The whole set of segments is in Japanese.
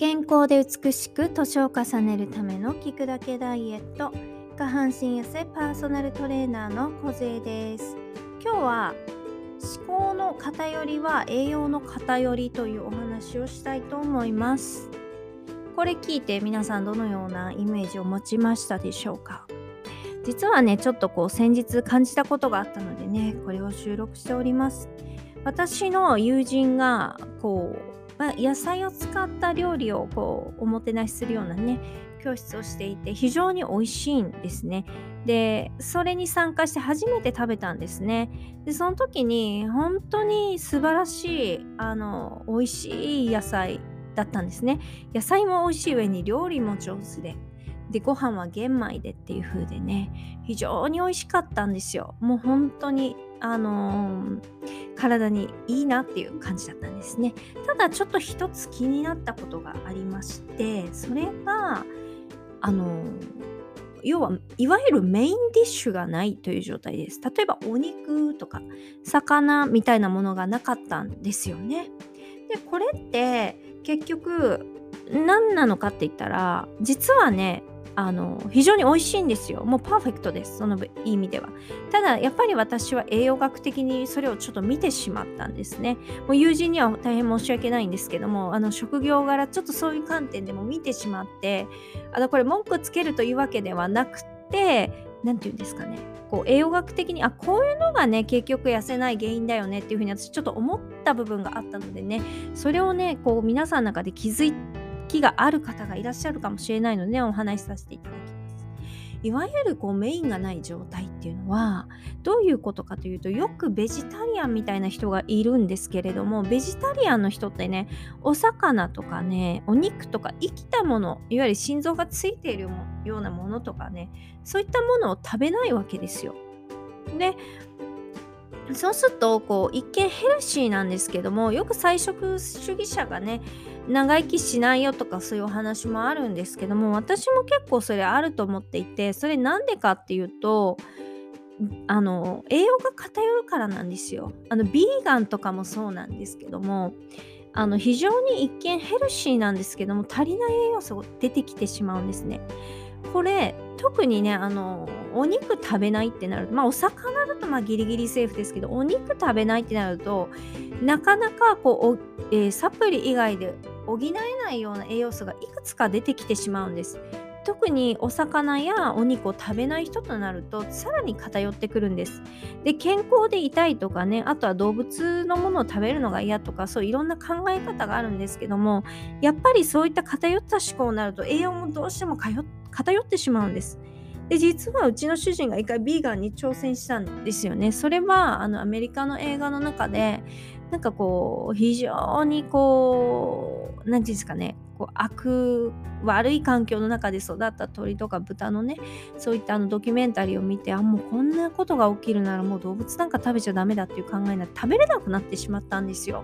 健康で美しく年を重ねるための聞くだけダイエット、下半身痩せパーソナルトレーナーの小杖です。今日は思考の偏りは栄養の偏りというお話をしたいと思います。これ聞いて皆さんどのようなイメージを持ちましたでしょうか。実はね、ちょっと先日感じたことがあったのでね、これを収録しております。私の友人が野菜を使った料理をおもてなしするようなね教室をしていて、非常に美味しいんですね。でそれに参加して初めて食べたんですね。でその時に本当に素晴らしい美味しい野菜だったんですね。野菜も美味しい上に料理も上手でご飯は玄米でっていう風でね、非常に美味しかったんですよ。もう本当に体にいいなっていう感じだったんですね。ただちょっと一つ気になったことがありまして、それが要はいわゆるメインディッシュがないという状態です。例えばお肉とか魚みたいなものがなかったんですよね。でこれって結局何なのかって言ったら、実はね非常に美味しいんですよ。もうパーフェクトです、その意味では。ただやっぱり私は栄養学的にそれをちょっと見てしまったんですね。もう友人には大変申し訳ないんですけども、職業柄ちょっとそういう観点でも見てしまって、これ文句つけるというわけではなくて、なんていうんですかね、栄養学的にこういうのがね結局痩せない原因だよねっていうふうに私ちょっと思った部分があったのでね、それをね皆さんの中で気づいて気がある方がいらっしゃるかもしれないので、ね、お話しさせていただきます。いわゆるメインがない状態っていうのはどういうことかというと、よくベジタリアンみたいな人がいるんですけれども、ベジタリアンの人ってね、お魚とかね、お肉とか生きたもの、いわゆる心臓がついているようなものとかね、そういったものを食べないわけですよ。でそうすると一見ヘルシーなんですけども、よく菜食主義者がね長生きしないよとかそういうお話もあるんですけども、私も結構それあると思っていて、それなんでかっていうと栄養が偏るからなんですよ。ビーガンとかもそうなんですけども、非常に一見ヘルシーなんですけども足りない栄養素が出てきてしまうんですね。これ特にねお肉食べないってなると、お魚だとギリギリセーフですけど、お肉食べないってなるとなかなかサプリ以外で補えないような栄養素がいくつか出てきてしまうんです。特にお魚やお肉を食べない人となるとさらに偏ってくるんです。で健康でいたいとかね、あとは動物のものを食べるのが嫌とか、そういろんな考え方があるんですけども、やっぱりそういった偏った思考になると栄養もどうしても偏ってしまうんです。で実はうちの主人が一回ビーガンに挑戦したんですよね。それはアメリカの映画の中で非常に何て言うんですかね、悪い環境の中で育った鳥とか豚のね、そういったドキュメンタリーを見て、もうこんなことが起きるならもう動物なんか食べちゃダメだっていう考えになって食べれなくなってしまったんですよ。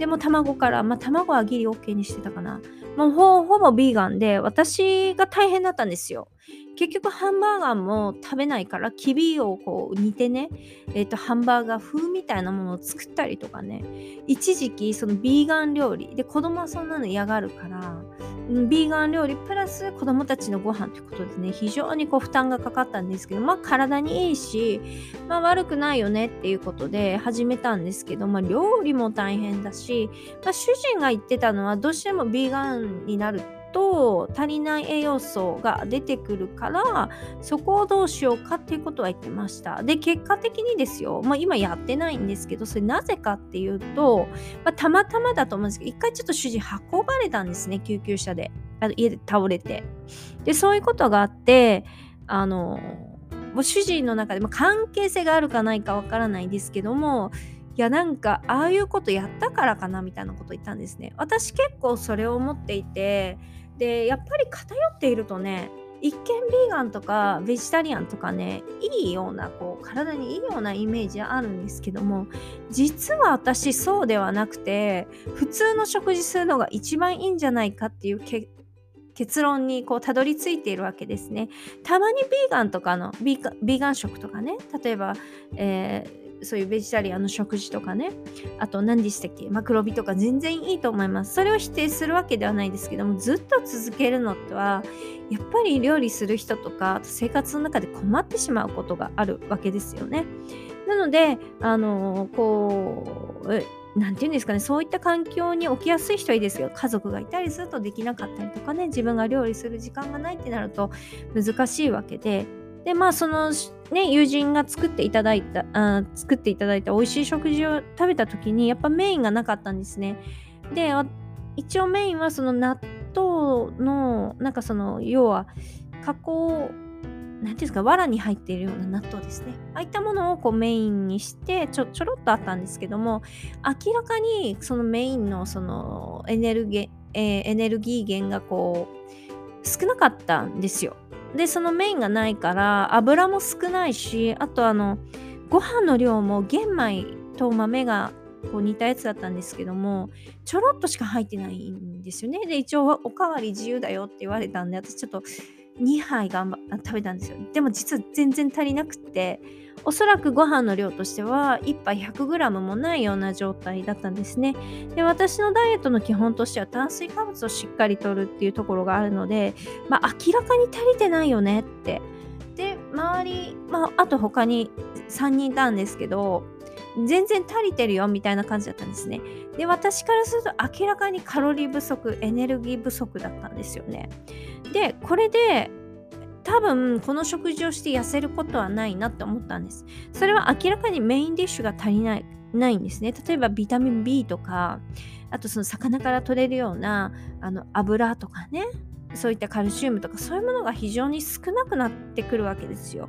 でも卵から、卵はギリ OK にしてたかな。もうほぼビーガンで、私が大変だったんですよ。結局ハンバーガーも食べないから、キビを煮てね、ハンバーガー風みたいなものを作ったりとかね、一時期そのビーガン料理で、子供はそんなの嫌がるから、ビーガン料理プラス子供たちのご飯ということでね、非常に負担がかかったんですけど、体にいいし、悪くないよねっていうことで始めたんですけど、料理も大変だし、主人が言ってたのはどうしてもビーガンになると足りない栄養素が出てくるから、そこをどうしようかっていうことは言ってました。で結果的にですよ、今やってないんですけど、それなぜかっていうと、たまたまだと思うんですけど、一回ちょっと主人運ばれたんですね、救急車で家で倒れて。でそういうことがあって、主人の中で、関係性があるかないかわからないですけども、いやああいうことやったからかなみたいなこと言ったんですね。私結構それを思っていて、でやっぱり偏っているとね、一見ビーガンとかベジタリアンとかね、いいような体にいいようなイメージあるんですけども、実は私そうではなくて、普通の食事するのが一番いいんじゃないかっていう結論にたどり着いているわけですね。たまにビーガンとかのビーガン食とかね、例えばそういうベジタリアンの食事とかね、あと何でしたっけ、マクロビとか全然いいと思います。それを否定するわけではないですけども、ずっと続けるのとはやっぱり料理する人とか生活の中で困ってしまうことがあるわけですよね。なのでこうなんていうんですかね、そういった環境に置きやすい人はいいですけど、家族がいたりするとできなかったりとかね、自分が料理する時間がないってなると難しいわけで、でまあそのね、友人が作っていただいた美味しい食事を食べた時にやっぱメインがなかったんですね。で一応メインはその納豆のなんかその要は加工なんていうんですか、藁に入っているような納豆ですね。ああいったものをこうメインにしてちょろっとあったんですけども、明らかにそのメインのそのエネルギー源がこう少なかったんですよ。でそのメインがないから油も少ないし、あとご飯の量も玄米と豆がこう似たやつだったんですけども、ちょろっとしか入ってないんですよね。で一応おかわり自由だよって言われたんで、私ちょっと2杯食べたんですよ。でも実は全然足りなくて、おそらくご飯の量としては1杯 100g もないような状態だったんですね。で私のダイエットの基本としては炭水化物をしっかり取るっていうところがあるので、まあ、明らかに足りてないよねって。で周り、あと他に3人いたんですけど、全然足りてるよみたいな感じだったんですね。で私からすると明らかにカロリー不足、エネルギー不足だったんですよね。でこれで多分この食事をして痩せることはないなって思ったんです。それは明らかにメインディッシュが足りないんですね。例えばビタミン B とか、あとその魚から取れるような油とかね、そういったカルシウムとかそういうものが非常に少なくなってくるわけですよ。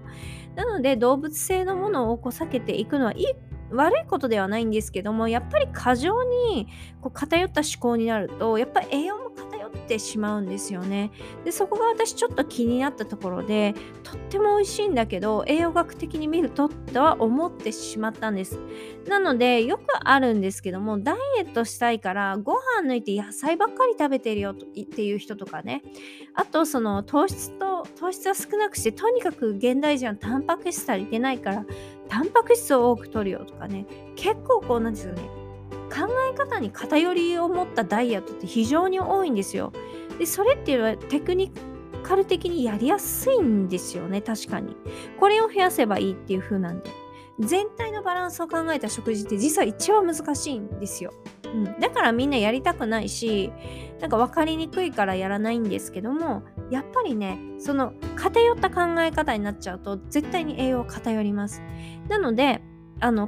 なので動物性のものを避けていくのはいい悪いことではないんですけども、やっぱり過剰にこう偏った思考になるとやっぱり栄養も偏ってしまうんですよね。でそこが私ちょっと気になったところで、とっても美味しいんだけど栄養学的に見るとは思ってしまったんです。なのでよくあるんですけども、ダイエットしたいからご飯抜いて野菜ばっかり食べてるよっていう人とかね、あとその糖質は少なくして、とにかく現代人はタンパク質足りてないからタンパク質を多く取るよとかね、結構こうなんですよね、考え方に偏りを持ったダイエットって非常に多いんですよ。でそれっていうのはテクニカル的にやりやすいんですよね。確かにこれを増やせばいいっていう風なんで、全体のバランスを考えた食事って実は一番難しいんですよ。だからみんなやりたくないし、なんか分かりにくいからやらないんですけども、やっぱりね、その偏った考え方になっちゃうと絶対に栄養偏ります。なので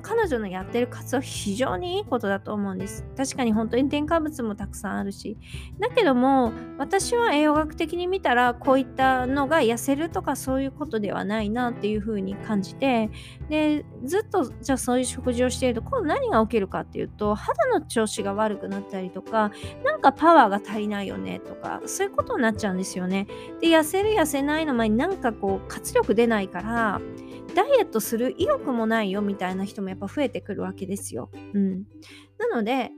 彼女のやってる活動非常にいいことだと思うんです。確かに本当に添加物もたくさんあるし、だけども私は栄養学的に見たらこういったのが痩せるとかそういうことではないなっていう風に感じて、でずっとじゃあそういう食事をしていると今度何が起きるかっていうと、肌の調子が悪くなったりとか、なんかパワーが足りないよねとか、そういうことになっちゃうんですよね。で痩せる痩せないの前になんかこう活力出ないからダイエットする意欲もないよみたいな人もやっぱ増えてくるわけですよ。なので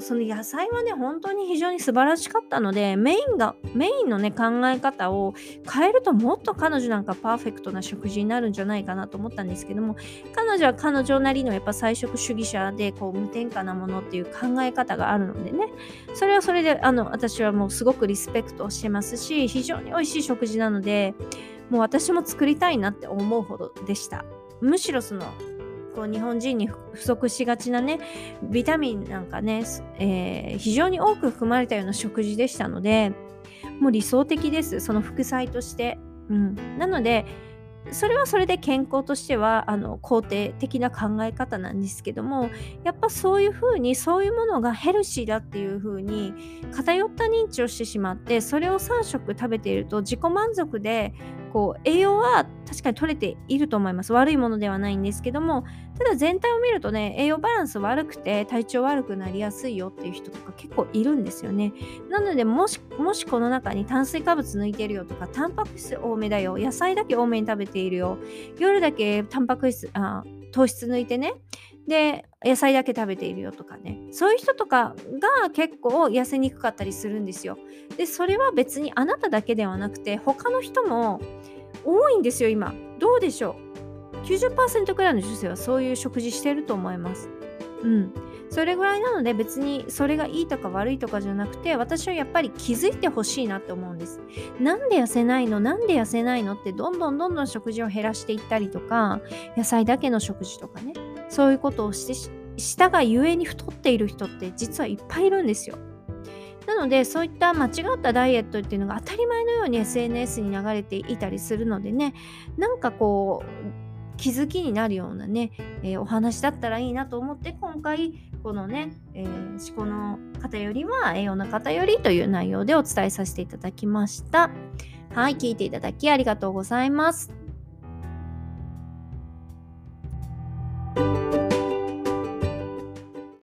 その野菜はね、本当に非常に素晴らしかったので、メインのね考え方を変えるともっと彼女なんかパーフェクトな食事になるんじゃないかなと思ったんですけども、彼女は彼女なりのやっぱ菜食主義者で、こう無添加なものっていう考え方があるのでね、それはそれで私はもうすごくリスペクトをしてますし、非常に美味しい食事なのでもう私も作りたいなって思うほどでした。むしろこう日本人に不足しがちなねビタミンなんかね、非常に多く含まれたような食事でしたので、もう理想的です、その副菜として。なのでそれはそれで健康としては肯定的な考え方なんですけども、やっぱそういう風にそういうものがヘルシーだっていう風に偏った認知をしてしまって、それを3食食べていると自己満足でこう栄養は確かに取れていると思います。悪いものではないんですけども、ただ全体を見るとね、栄養バランス悪くて体調悪くなりやすいよっていう人とか結構いるんですよね。なのでもしこの中に炭水化物抜いてるよとか、タンパク質多めだよ、野菜だけ多めに食べているよ、夜だけ糖質抜いてね、で野菜だけ食べているよとかね、そういう人とかが結構痩せにくかったりするんですよ。でそれは別にあなただけではなくて他の人も多いんですよ。今どうでしょう、90% くらいの女性はそういう食事してると思います。それぐらいなので、別にそれがいいとか悪いとかじゃなくて、私はやっぱり気づいてほしいなって思うんです。なんで痩せないのって、どんどん食事を減らしていったりとか、野菜だけの食事とかね、そういうことをしたがゆえに太っている人って実はいっぱいいるんですよ。なので、そういった間違ったダイエットっていうのが当たり前のように SNS に流れていたりするのでね、なんかこう気づきになるようなね、お話だったらいいなと思って、今回このね、思考の方よりは栄養の方よりという内容でお伝えさせていただきました。はい、聞いていただきありがとうございます。